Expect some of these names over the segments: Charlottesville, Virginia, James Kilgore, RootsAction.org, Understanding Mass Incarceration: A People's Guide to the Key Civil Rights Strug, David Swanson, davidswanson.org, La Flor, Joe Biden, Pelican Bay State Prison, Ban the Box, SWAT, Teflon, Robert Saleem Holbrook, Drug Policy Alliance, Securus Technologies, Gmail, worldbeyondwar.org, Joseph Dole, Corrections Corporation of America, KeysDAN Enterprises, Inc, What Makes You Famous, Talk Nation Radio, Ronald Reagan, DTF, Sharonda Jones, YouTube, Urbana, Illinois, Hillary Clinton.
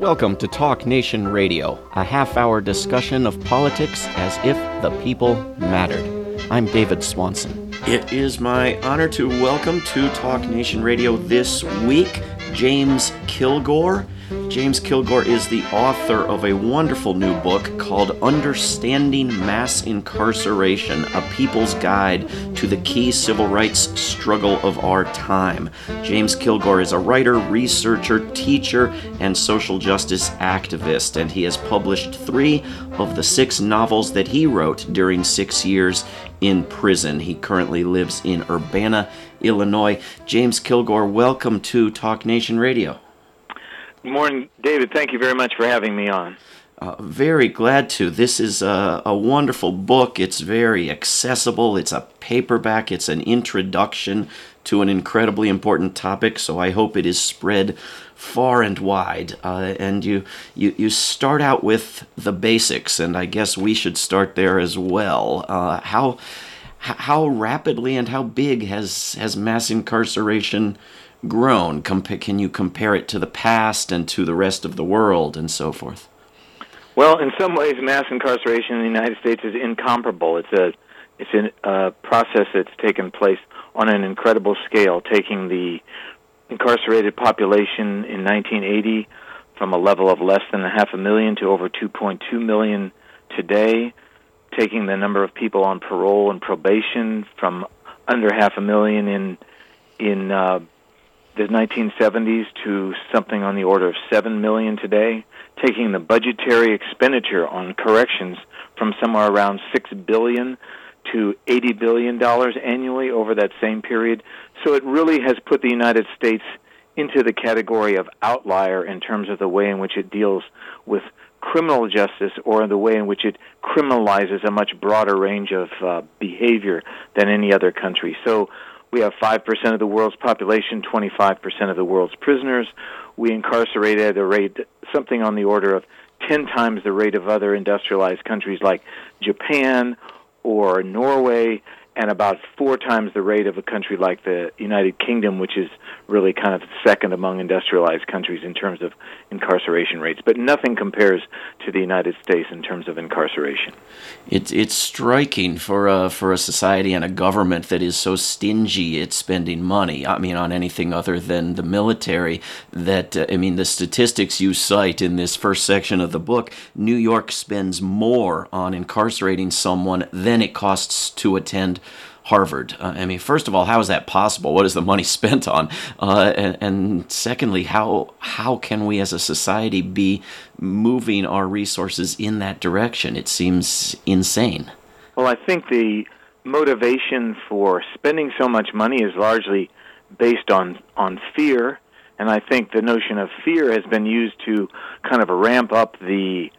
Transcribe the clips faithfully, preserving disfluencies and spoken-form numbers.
Welcome to Talk Nation Radio, a half-hour discussion of politics as if the people mattered. I'm David Swanson. It is my honor to welcome to Talk Nation Radio this week, James Kilgore. James Kilgore is the author of a wonderful new book called Understanding Mass Incarceration: A People's Guide to the Key Civil Rights Struggle of Our Time. James Kilgore is a writer, researcher, teacher, and social justice activist, and he has published three of the six novels that he wrote during six years in prison. He currently lives in Urbana, Illinois. James Kilgore, welcome to Talk Nation Radio. Good morning, David. Thank you very much for having me on. Uh, very glad to. This is a, a wonderful book. It's very accessible. It's a paperback. It's an introduction to an incredibly important topic, so I hope it is spread far and wide. Uh, and you, you you start out with the basics, and I guess we should start there as well. Uh, how how rapidly and how big has, has mass incarceration grown? Compa- can you compare it to the past and to the rest of the world and so forth? Well, in some ways, mass incarceration in the United States is incomparable. It's a it's a uh, process that's taken place on an incredible scale, taking the incarcerated population in nineteen eighty from a level of less than a half a million to over two point two million today, taking the number of people on parole and probation from under half a million in in uh, the nineteen seventies to something on the order of seven million today, taking the budgetary expenditure on corrections from somewhere around six billion dollars to eighty billion dollars annually over that same period. So it really has put the United States into the category of outlier in terms of the way in which it deals with criminal justice, or the way in which it criminalizes a much broader range of uh, behavior than any other country. So we have five percent of the world's population, twenty-five percent of the world's prisoners. We incarcerate at a rate something on the order of ten times the rate of other industrialized countries like Japan or Norway, and about four times the rate of a country like the United Kingdom, which is really kind of second among industrialized countries in terms of incarceration rates. But nothing compares to the United States in terms of incarceration. It's it's striking for a, for a society and a government that is so stingy at spending money, I mean, on anything other than the military, that, uh, I mean, the statistics you cite in this first section of the book, New York spends more on incarcerating someone than it costs to attend Harvard. Uh, I mean, first of all, how is that possible? What is the money spent on? Uh, and, and secondly, how how can we as a society be moving our resources in that direction? It seems insane. Well, I think the motivation for spending so much money is largely based on, on fear, and I think the notion of fear has been used to kind of ramp up the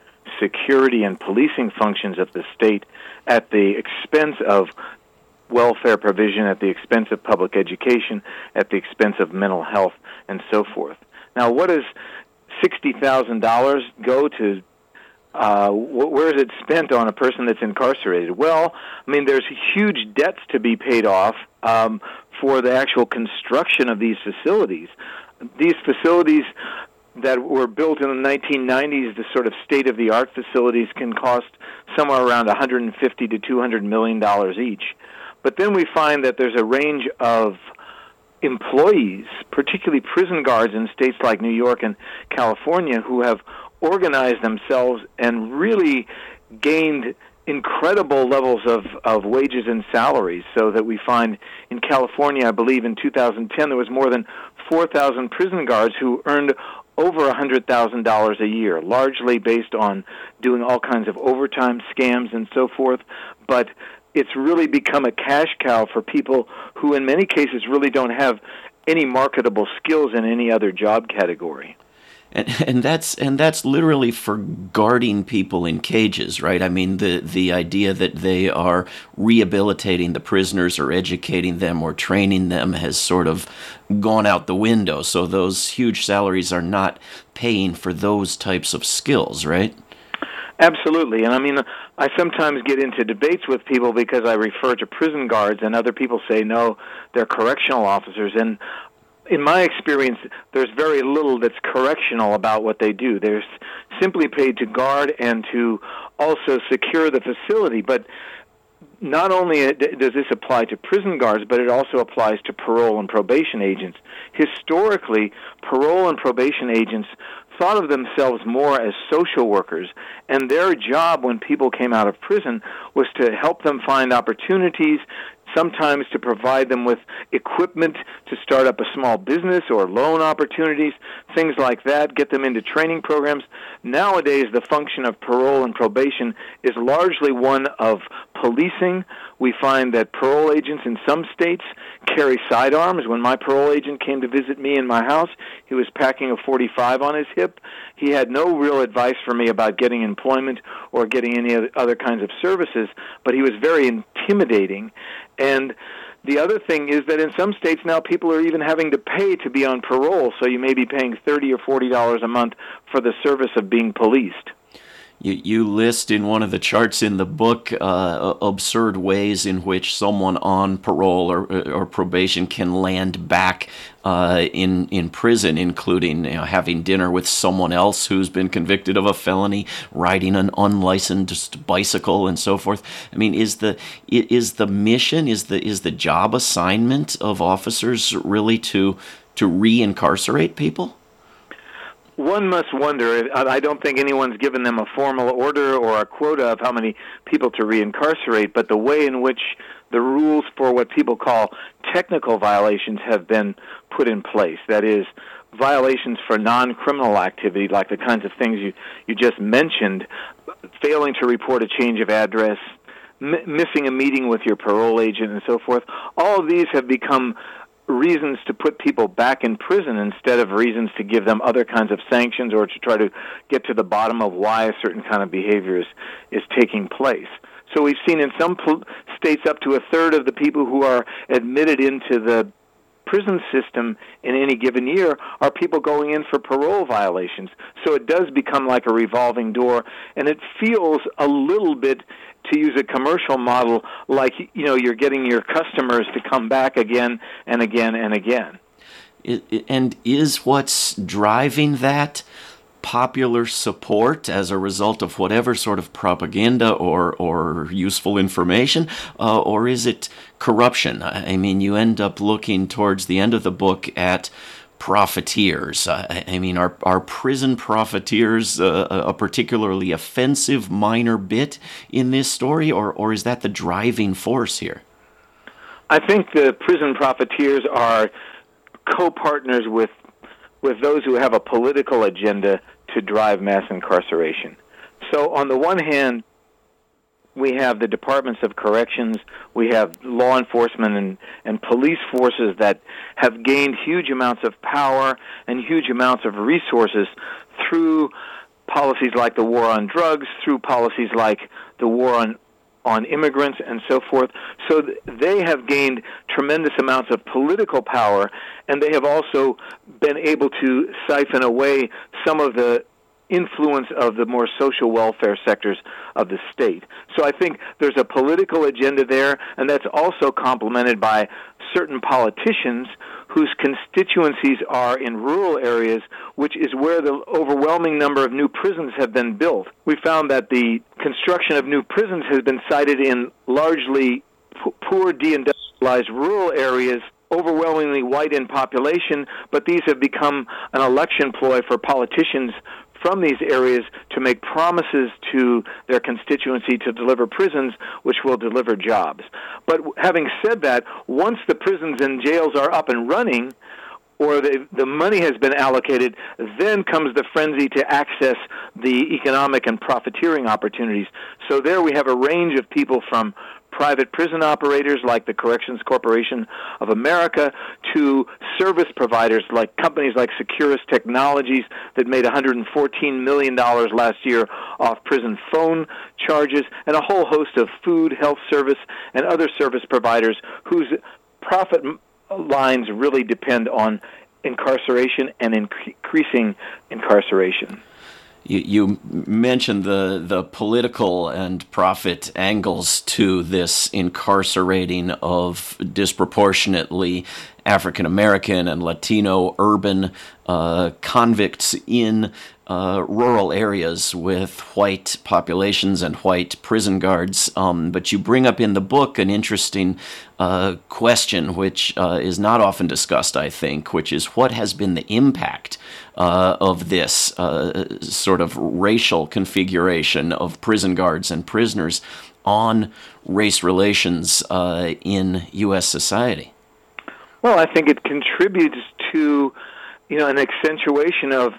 security and policing functions of the state at the expense of welfare provision, at the expense of public education, at the expense of mental health, and so forth. Now, what does sixty thousand dollars go to? Uh, where is it spent on a person that's incarcerated? Well, I mean, there's huge debts to be paid off um, for the actual construction of these facilities. These facilities that were built in the nineteen nineties, the sort of state-of-the-art facilities, can cost somewhere around one hundred fifty to two hundred million dollars each. But then we find that there's a range of employees, particularly prison guards in states like New York and California, who have organized themselves and really gained incredible levels of, of wages and salaries, so that we find in California, I believe in two thousand ten, there was more than four thousand prison guards who earned over one hundred thousand dollars a year, largely based on doing all kinds of overtime scams and so forth. But it's really become a cash cow for people who, in many cases, really don't have any marketable skills in any other job category. And, and that's and that's literally for guarding people in cages, right? I mean, the, the idea that they are rehabilitating the prisoners or educating them or training them has sort of gone out the window. So those huge salaries are not paying for those types of skills, right? Absolutely. And I mean, I sometimes get into debates with people because I refer to prison guards, and other people say, no, they're correctional officers. And in my experience, there's very little that's correctional about what they do. They're simply paid to guard and to also secure the facility. But not only does this apply to prison guards, but it also applies to parole and probation agents. Historically, parole and probation agents thought of themselves more as social workers, and their job when people came out of prison was to help them find opportunities, sometimes to provide them with equipment to start up a small business or loan opportunities, things like that, get them into training programs. Nowadays, the function of parole and probation is largely one of policing. We find that parole agents in some states carry sidearms. When my parole agent came to visit me in my house, he was packing a forty-five on his hip. He had no real advice for me about getting employment or getting any other kinds of services, but he was very intimidating. And the other thing is that in some states now people are even having to pay to be on parole, so you may be paying thirty dollars or forty dollars a month for the service of being policed. You, you list in one of the charts in the book uh, absurd ways in which someone on parole or, or probation can land back uh, in in prison, including you know, having dinner with someone else who's been convicted of a felony, riding an unlicensed bicycle, and so forth. I mean, is the is the mission is the is the job assignment of officers really to to reincarcerate people? One must wonder. I don't think anyone's given them a formal order or a quota of how many people to reincarcerate, but the way in which the rules for what people call technical violations have been put in place, that is, violations for non-criminal activity, like the kinds of things you, you just mentioned, failing to report a change of address, m- missing a meeting with your parole agent, and so forth, all of these have become reasons to put people back in prison instead of reasons to give them other kinds of sanctions or to try to get to the bottom of why a certain kind of behavior is, is taking place. So we've seen in some pol- states up to a third of the people who are admitted into the prison system in any given year are people going in for parole violations. So it does become like a revolving door, and it feels a little bit, to use a commercial model, like, you know, you're getting your customers to come back again and again and again. It, it, and is what's driving that popular support as a result of whatever sort of propaganda or, or useful information, uh, or is it corruption? I mean, you end up looking towards the end of the book at profiteers. I, I mean, are, are prison profiteers uh, a particularly offensive minor bit in this story, or, or is that the driving force here? I think the prison profiteers are co-partners with with those who have a political agenda to drive mass incarceration. So on the one hand, we have the departments of corrections, we have law enforcement and, and police forces that have gained huge amounts of power and huge amounts of resources through policies like the war on drugs, through policies like the war on on immigrants and so forth. So th- they have gained tremendous amounts of political power, and they have also been able to siphon away some of the influence of the more social welfare sectors of the state. So I think there's a political agenda there, and that's also complemented by certain politicians whose constituencies are in rural areas, which is where the overwhelming number of new prisons have been built. We found that the construction of new prisons has been cited in largely p- poor, deindustrialized rural areas, overwhelmingly white in population, but these have become an election ploy for politicians from these areas to make promises to their constituency to deliver prisons, which will deliver jobs. But having said that, once the prisons and jails are up and running, or the, the money has been allocated, then comes the frenzy to access the economic and profiteering opportunities. So there we have a range of people from private prison operators like the Corrections Corporation of America to service providers like companies like Securus Technologies that made one hundred fourteen million dollars last year off prison phone charges, and a whole host of food, health service, and other service providers whose profit lines really depend on incarceration and increasing incarceration. You, you mentioned the, the political and profit angles to this incarcerating of disproportionately African-American and Latino urban uh, convicts in uh, rural areas with white populations and white prison guards. Um, but you bring up in the book an interesting uh, question, which uh, is not often discussed, I think, which is what has been the impact uh, of this uh, sort of racial configuration of prison guards and prisoners on race relations uh, in U S society? Well, I think it contributes to, you know, an accentuation of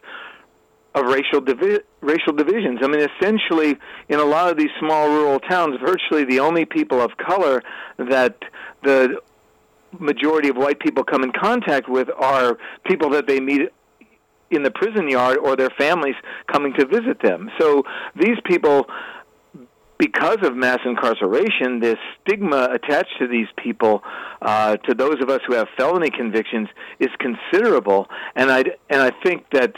of racial divi- racial divisions. I mean, essentially, in a lot of these small rural towns, virtually the only people of color that the majority of white people come in contact with are people that they meet in the prison yard or their families coming to visit them. So these people, because of mass incarceration, this stigma attached to these people, uh, to those of us who have felony convictions, is considerable. And I and I think that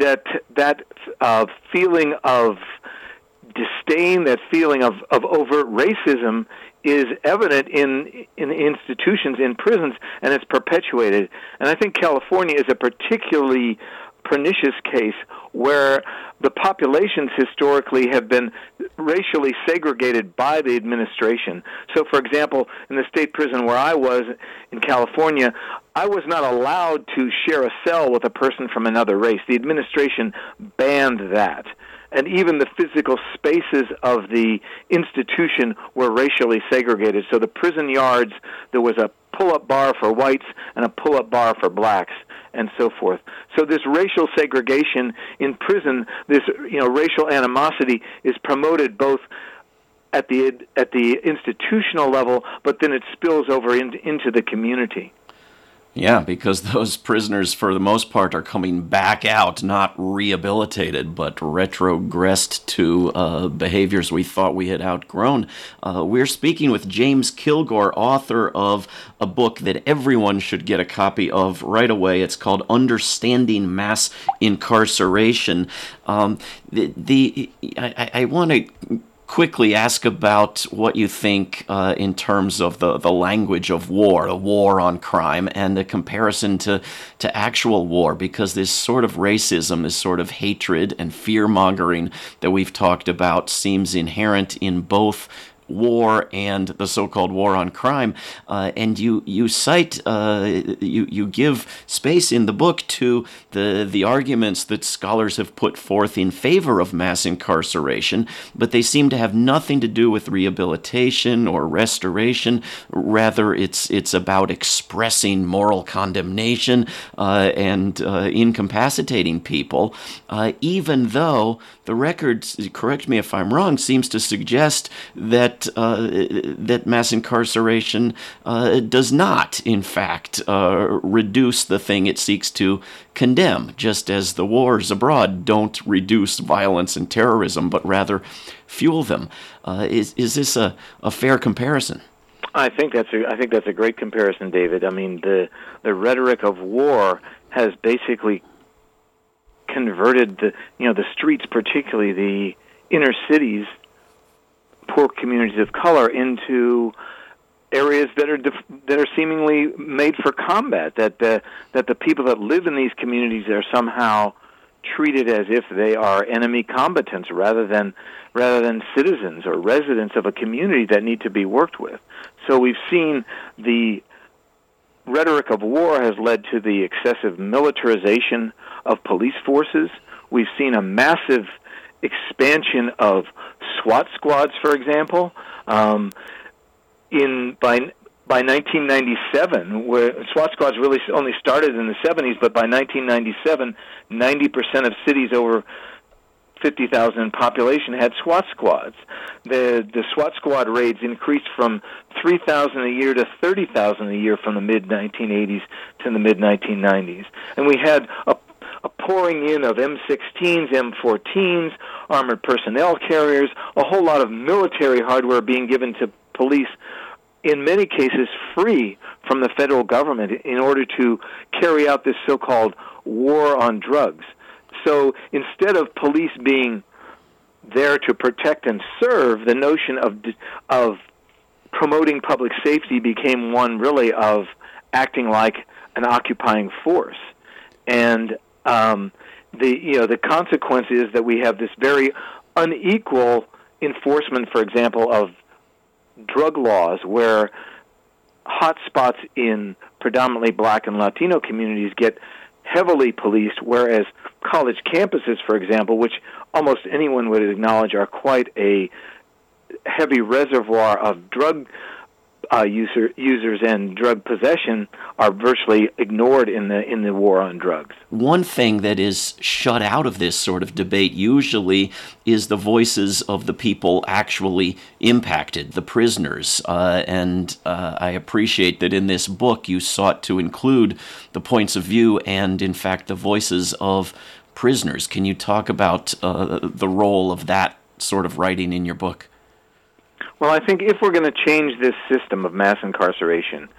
that that uh, feeling of disdain, that feeling of, of overt racism, is evident in in institutions, in prisons, and it's perpetuated. And I think California is a particularly pernicious case where the populations historically have been racially segregated by the administration. So, for example, in the state prison where I was in California, I was not allowed to share a cell with a person from another race. The administration banned that. And even the physical spaces of the institution were racially segregated. So the prison yards, there was a pull-up bar for whites and a pull-up bar for blacks, and so forth. So this racial segregation in prison, this, you know, racial animosity is promoted both at the at the institutional level, but then it spills over in, into the community. Yeah, because those prisoners, for the most part, are coming back out, not rehabilitated, but retrogressed to uh, behaviors we thought we had outgrown. Uh, we're speaking with James Kilgore, author of a book that everyone should get a copy of right away. It's called Understanding Mass Incarceration. Um, the, the I, I want to quickly ask about what you think uh, in terms of the, the language of war, a war on crime, and the comparison to, to actual war, because this sort of racism, this sort of hatred and fear-mongering that we've talked about seems inherent in both war and the so-called war on crime. Uh, and you you cite, uh, you you give space in the book to the, the arguments that scholars have put forth in favor of mass incarceration, but they seem to have nothing to do with rehabilitation or restoration. Rather, it's it's about expressing moral condemnation uh, and uh, incapacitating people, uh, even though the record, correct me if I'm wrong, seems to suggest that Uh, that mass incarceration uh, does not, in fact, uh, reduce the thing it seeks to condemn, just as the wars abroad don't reduce violence and terrorism, but rather fuel them. Uh, is is this a, a fair comparison? I think that's a, I think that's a great comparison, David. I mean, the the rhetoric of war has basically converted the you know the streets, particularly the inner cities, poor communities of color, into areas that are def- that are seemingly made for combat, that the, that the people that live in these communities are somehow treated as if they are enemy combatants rather than rather than citizens or residents of a community that need to be worked with. So we've seen the rhetoric of war has led to the excessive militarization of police forces. We've seen a massive expansion of SWAT squads, for example. Um, in by by nineteen ninety-seven, where SWAT squads really only started in the seventies, but by nineteen ninety-seven, ninety percent of cities over fifty thousand in population had SWAT squads. The the SWAT squad raids increased from three thousand a year to thirty thousand a year from the mid nineteen eighties to the mid nineteen nineties, and we had a a pouring in of M sixteens, M fourteens, armored personnel carriers, a whole lot of military hardware being given to police, in many cases free from the federal government, in order to carry out this so-called war on drugs. So instead of police being there to protect and serve, the notion of of promoting public safety became one really of acting like an occupying force. And um, the you know the consequence is that we have this very unequal enforcement, for example, of drug laws, where hotspots in predominantly black and Latino communities get heavily policed, whereas college campuses, for example, which almost anyone would acknowledge are quite a heavy reservoir of drug uh, user, users and drug possession, are virtually ignored in the in the war on drugs. One thing that is shut out of this sort of debate usually is the voices of the people actually impacted, the prisoners. Uh, and uh, I appreciate that in this book you sought to include the points of view and, in fact, the voices of prisoners. Can you talk about uh, the role of that sort of writing in your book? Well, I think if we're going to change this system of mass incarceration,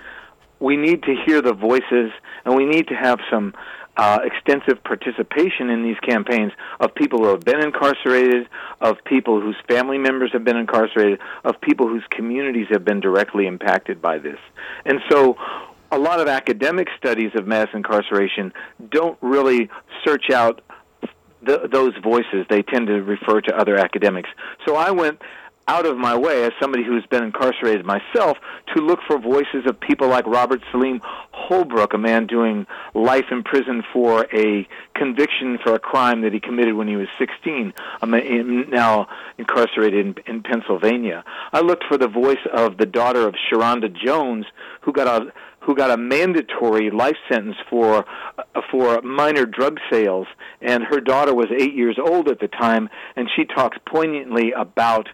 we need to hear the voices, and we need to have some uh, extensive participation in these campaigns of people who have been incarcerated, of people whose family members have been incarcerated, of people whose communities have been directly impacted by this. And so a lot of academic studies of mass incarceration don't really search out th- those voices. They tend to refer to other academics. So I went out of my way, as somebody who's been incarcerated myself, to look for voices of people like Robert Saleem Holbrook, a man doing life in prison for a conviction for a crime that he committed when he was sixteen, now incarcerated in, in Pennsylvania. I looked for the voice of the daughter of Sharonda Jones, who got a who got a mandatory life sentence for uh, for minor drug sales, and her daughter was eight years old at the time, and she talks poignantly about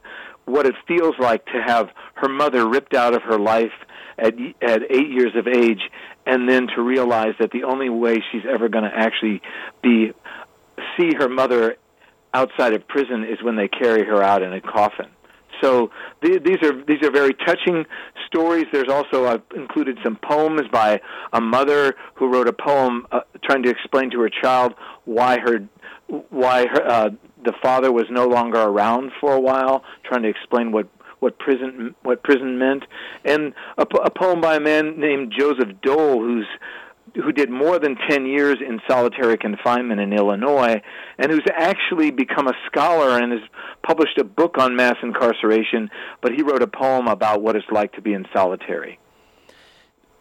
what it feels like to have her mother ripped out of her life at at eight years of age, and then to realize that the only way she's ever going to actually be see her mother outside of prison is when they carry her out in a coffin. So the, these are these are very touching stories. There's also, I've included some poems by a mother who wrote a poem uh, trying to explain to her child why her why her, uh, the father was no longer around for a while, trying to explain what, what prison what prison meant, and a, a poem by a man named Joseph Dole, who's who did more than ten years in solitary confinement in Illinois, and who's actually become a scholar and has published a book on mass incarceration, but he wrote a poem about what it's like to be in solitary.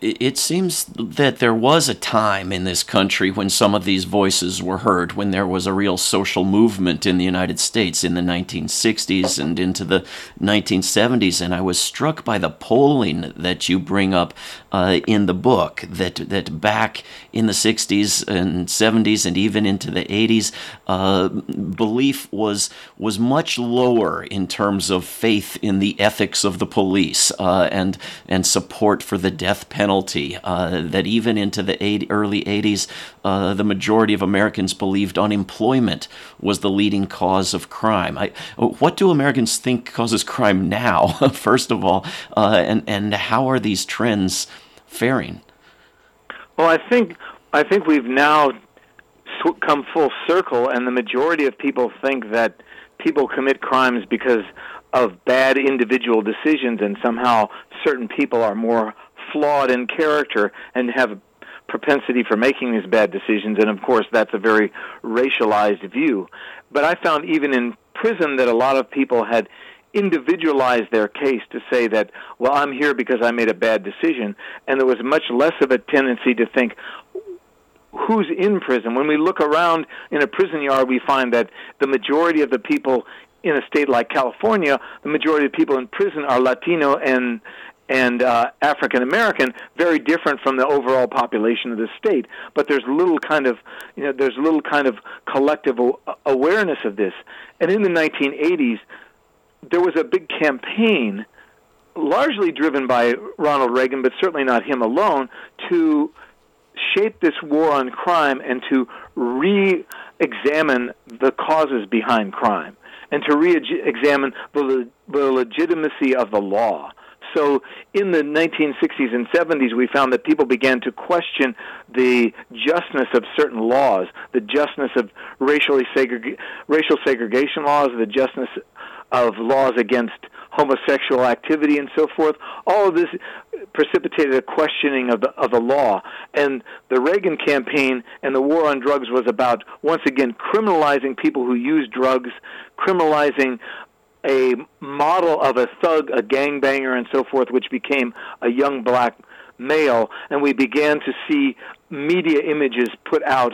It seems that there was a time in this country when some of these voices were heard, when there was a real social movement in the United States in the nineteen sixties and into the nineteen seventies. And I was struck by the polling that you bring up uh, in the book, that that back in the sixties and seventies and even into the eighties, uh, belief was, was much lower in terms of faith in the ethics of the police uh, and, and support for the death penalty. Uh, that even into the eight, early eighties, uh, the majority of Americans believed unemployment was the leading cause of crime. I, what do Americans think causes crime now, first of all, uh, and, and how are these trends faring? Well, I think I think we've now come full circle, and the majority of people think that people commit crimes because of bad individual decisions, and somehow certain people are more flawed in character and have a propensity for making these bad decisions, and of course that's a very racialized view. But I found even in prison that a lot of people had individualized their case to say that, well, I'm here because I made a bad decision, and there was much less of a tendency to think, who's in prison? When we look around in a prison yard, we find that the majority of the people in a state like California, the majority of people in prison are Latino and and uh, African-American, very different from the overall population of the state. But there's little kind of, you know, there's little kind of collective o- awareness of this. And in the nineteen eighties, there was a big campaign, largely driven by Ronald Reagan, but certainly not him alone, to shape this war on crime and to re-examine the causes behind crime and to re-examine the, le- the legitimacy of the law. So in the nineteen sixties and seventies, we found that people began to question the justness of certain laws, the justness of racially segreg- racial segregation laws, the justness of laws against homosexual activity and so forth. All of this precipitated a questioning of the, of the law. And the Reagan campaign and the war on drugs was about, once again, criminalizing people who use drugs, criminalizing a model of a thug, a gangbanger, and so forth, which became a young black male. And we began to see media images put out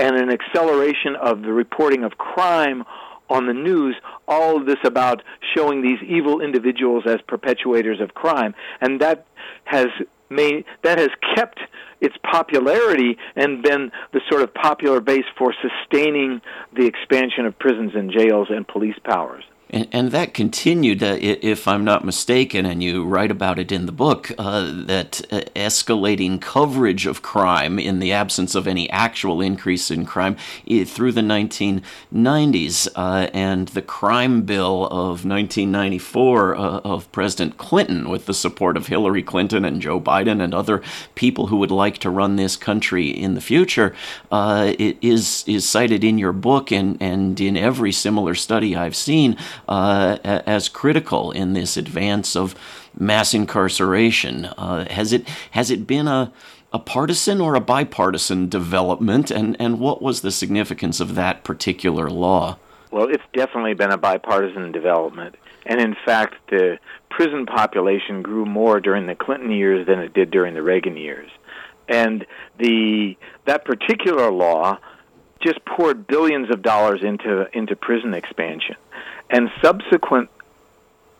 and an acceleration of the reporting of crime on the news, all of this about showing these evil individuals as perpetuators of crime. And that has made, that has kept its popularity and been the sort of popular base for sustaining the expansion of prisons and jails and police powers. And, and that continued, uh, if I'm not mistaken, and you write about it in the book, uh, that uh, escalating coverage of crime in the absence of any actual increase in crime through the nineteen nineties. Uh, and the crime bill of nineteen ninety-four uh, of President Clinton, with the support of Hillary Clinton and Joe Biden and other people who would like to run this country in the future, uh, it is, is cited in your book and, and in every similar study I've seen, Uh, as critical in this advance of mass incarceration. Uh, has it has it been a, a partisan or a bipartisan development, and, and what was the significance of that particular law? Well, it's definitely been a bipartisan development. And in fact, the prison population grew more during the Clinton years than it did during the Reagan years. And the that particular law just poured billions of dollars into into prison expansion. And subsequent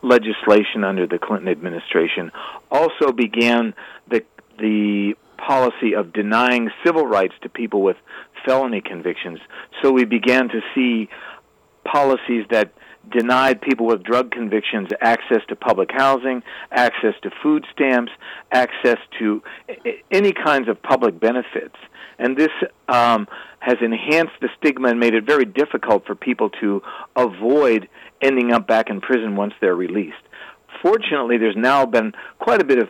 legislation under the Clinton administration also began the the policy of denying civil rights to people with felony convictions. So we began to see policies that denied people with drug convictions access to public housing, access to food stamps, access to any kinds of public benefits. And this um, has enhanced the stigma and made it very difficult for people to avoid ending up back in prison once they're released. Fortunately, there's now been quite a bit of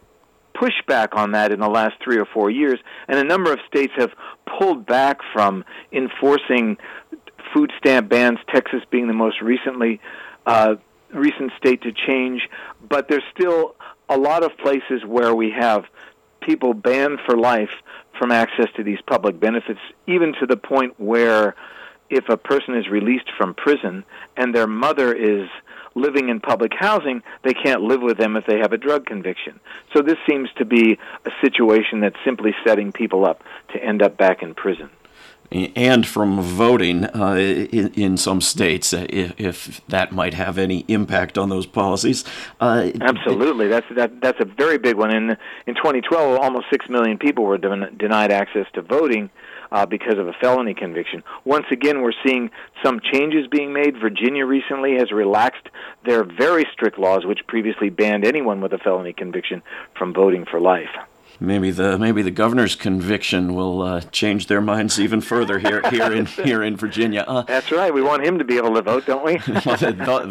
pushback on that in the last three or four years, and a number of states have pulled back from enforcing food stamp bans, Texas being the most recently uh, recent state to change. But there's still a lot of places where we have people banned for life from access to these public benefits, even to the point where if a person is released from prison and their mother is living in public housing, they can't live with them if they have a drug conviction. So this seems to be a situation that's simply setting people up to end up back in prison. And from voting uh, in, in some states, uh, if, if that might have any impact on those policies. Uh, Absolutely, that's that, that's a very big one. In in twenty twelve, almost six million people were den- denied access to voting uh, because of a felony conviction. Once again, we're seeing some changes being made. Virginia recently has relaxed their very strict laws, which previously banned anyone with a felony conviction from voting for life. Maybe the maybe the governor's conviction will uh, change their minds even further here here in here in Virginia. Uh, That's right. We want him to be able to vote, don't we?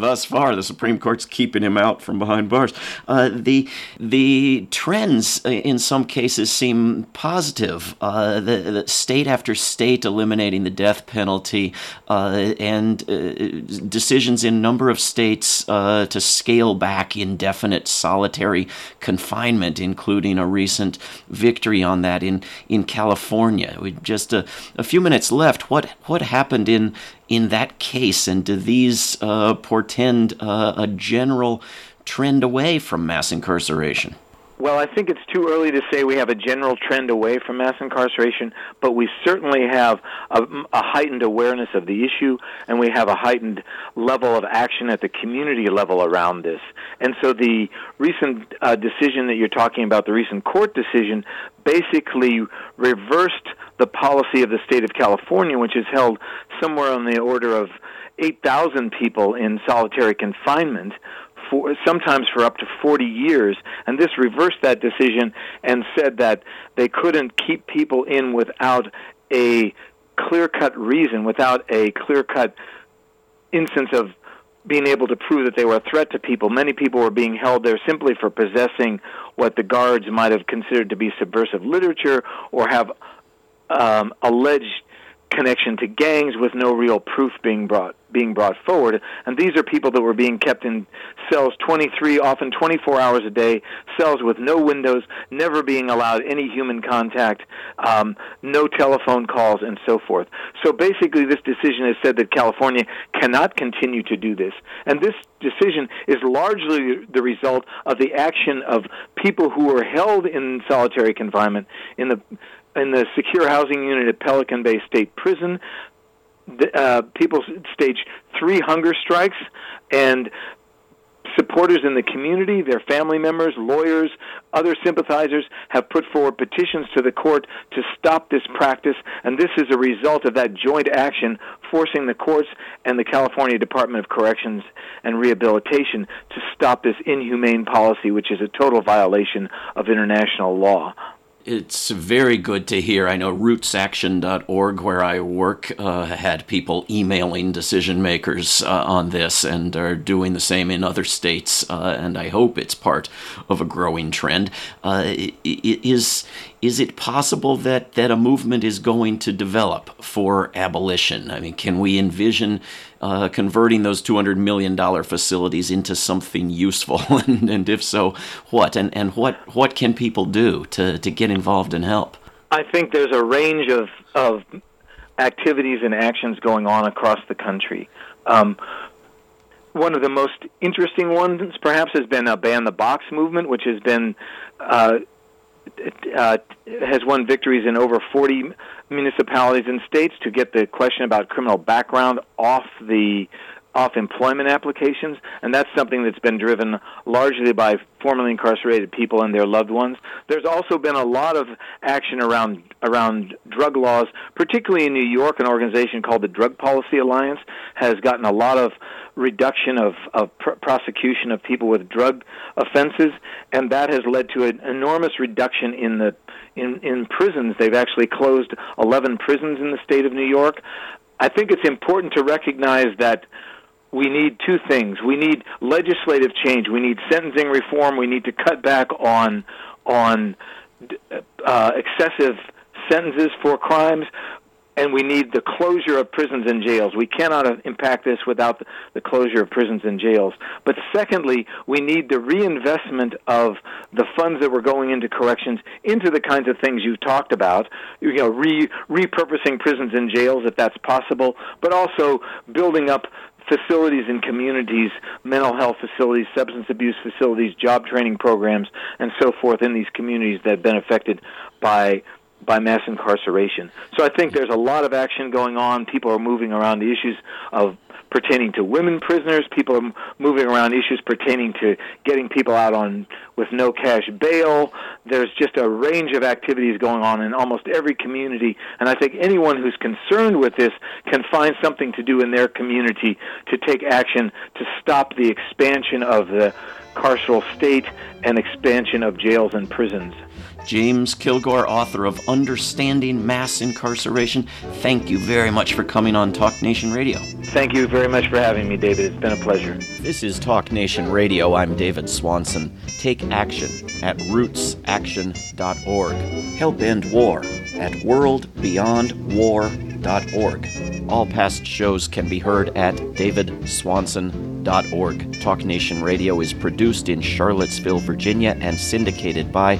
Thus far, the Supreme Court's keeping him out from behind bars. Uh, the the trends in some cases seem positive. Uh, the, the state after state eliminating the death penalty, uh, and uh, decisions in a number of states uh, to scale back indefinite solitary confinement, including a recent victory on that in, in California. We just uh, a few minutes left. What what happened in in that case, and do these uh, portend uh, a general trend away from mass incarceration? Well, I think it's too early to say we have a general trend away from mass incarceration, but we certainly have a, a heightened awareness of the issue, and we have a heightened level of action at the community level around this. And so the recent uh, decision that you're talking about, the recent court decision, basically reversed the policy of the state of California, which has held somewhere on the order of eight thousand people in solitary confinement, For, sometimes for up to forty years, and this reversed that decision and said that they couldn't keep people in without a clear-cut reason, without a clear-cut instance of being able to prove that they were a threat to people. Many people were being held there simply for possessing what the guards might have considered to be subversive literature or have um, alleged connection to gangs with no real proof being brought being brought forward. And these are people that were being kept in cells twenty-three, often twenty-four hours a day, cells with no windows, never being allowed any human contact, um, no telephone calls, and so forth. So basically this decision has said that California cannot continue to do this. And this decision is largely the result of the action of people who were held in solitary confinement in the in the secure housing unit at Pelican Bay State Prison. The, uh, people staged three hunger strikes, and supporters in the community, their family members, lawyers, other sympathizers have put forward petitions to the court to stop this practice, and this is a result of that joint action forcing the courts and the California Department of Corrections and Rehabilitation to stop this inhumane policy, which is a total violation of international law. It's very good to hear. I know Roots Action dot org, where I work, uh, had people emailing decision makers uh, on this, and are doing the same in other states, uh, and I hope it's part of a growing trend. Uh, is is it possible that, that a movement is going to develop for abolition? I mean, can we envision uh, converting those two hundred million dollars facilities into something useful? and, and if so, what? And, and what what can people do to, to get involved? involved and help? I think there's a range of, of activities and actions going on across the country. Um, one of the most interesting ones, perhaps, has been a Ban the Box movement, which has been uh, uh, has won victories in over forty municipalities and states to get the question about criminal background off the off employment applications, and that's something that's been driven largely by formerly incarcerated people and their loved ones. There's also been a lot of action around around drug laws, particularly in New York. An organization called the Drug Policy Alliance has gotten a lot of reduction of, of pr- prosecution of people with drug offenses, and that has led to an enormous reduction in the in, in prisons. They've actually closed eleven prisons in the state of New York. I think it's important to recognize that we need two things. We need legislative change. We need sentencing reform. We need to cut back on on uh, excessive sentences for crimes, and we need the closure of prisons and jails. We cannot impact this without the closure of prisons and jails. But secondly, we need the reinvestment of the funds that were going into corrections into the kinds of things you talked about, you know, re- repurposing prisons and jails if that's possible, but also building up facilities in communities, mental health facilities, substance abuse facilities, job training programs, and so forth in these communities that have been affected by by mass incarceration. So I think there's a lot of action going on. People are moving around the issues of pertaining to women prisoners. People are moving around issues pertaining to getting people out on with no cash bail. There's just a range of activities going on in almost every community, and I think anyone who's concerned with this can find something to do in their community to take action to stop the expansion of the carceral state and expansion of jails and prisons. James Kilgore, author of Understanding Mass Incarceration, thank you very much for coming on Talk Nation Radio. Thank you very much for having me, David. It's been a pleasure. This is Talk Nation Radio. I'm David Swanson. Take action at Roots Action dot org. Help end war at world beyond war dot org. All past shows can be heard at david swanson dot org. Talk Nation Radio is produced in Charlottesville, Virginia, and syndicated by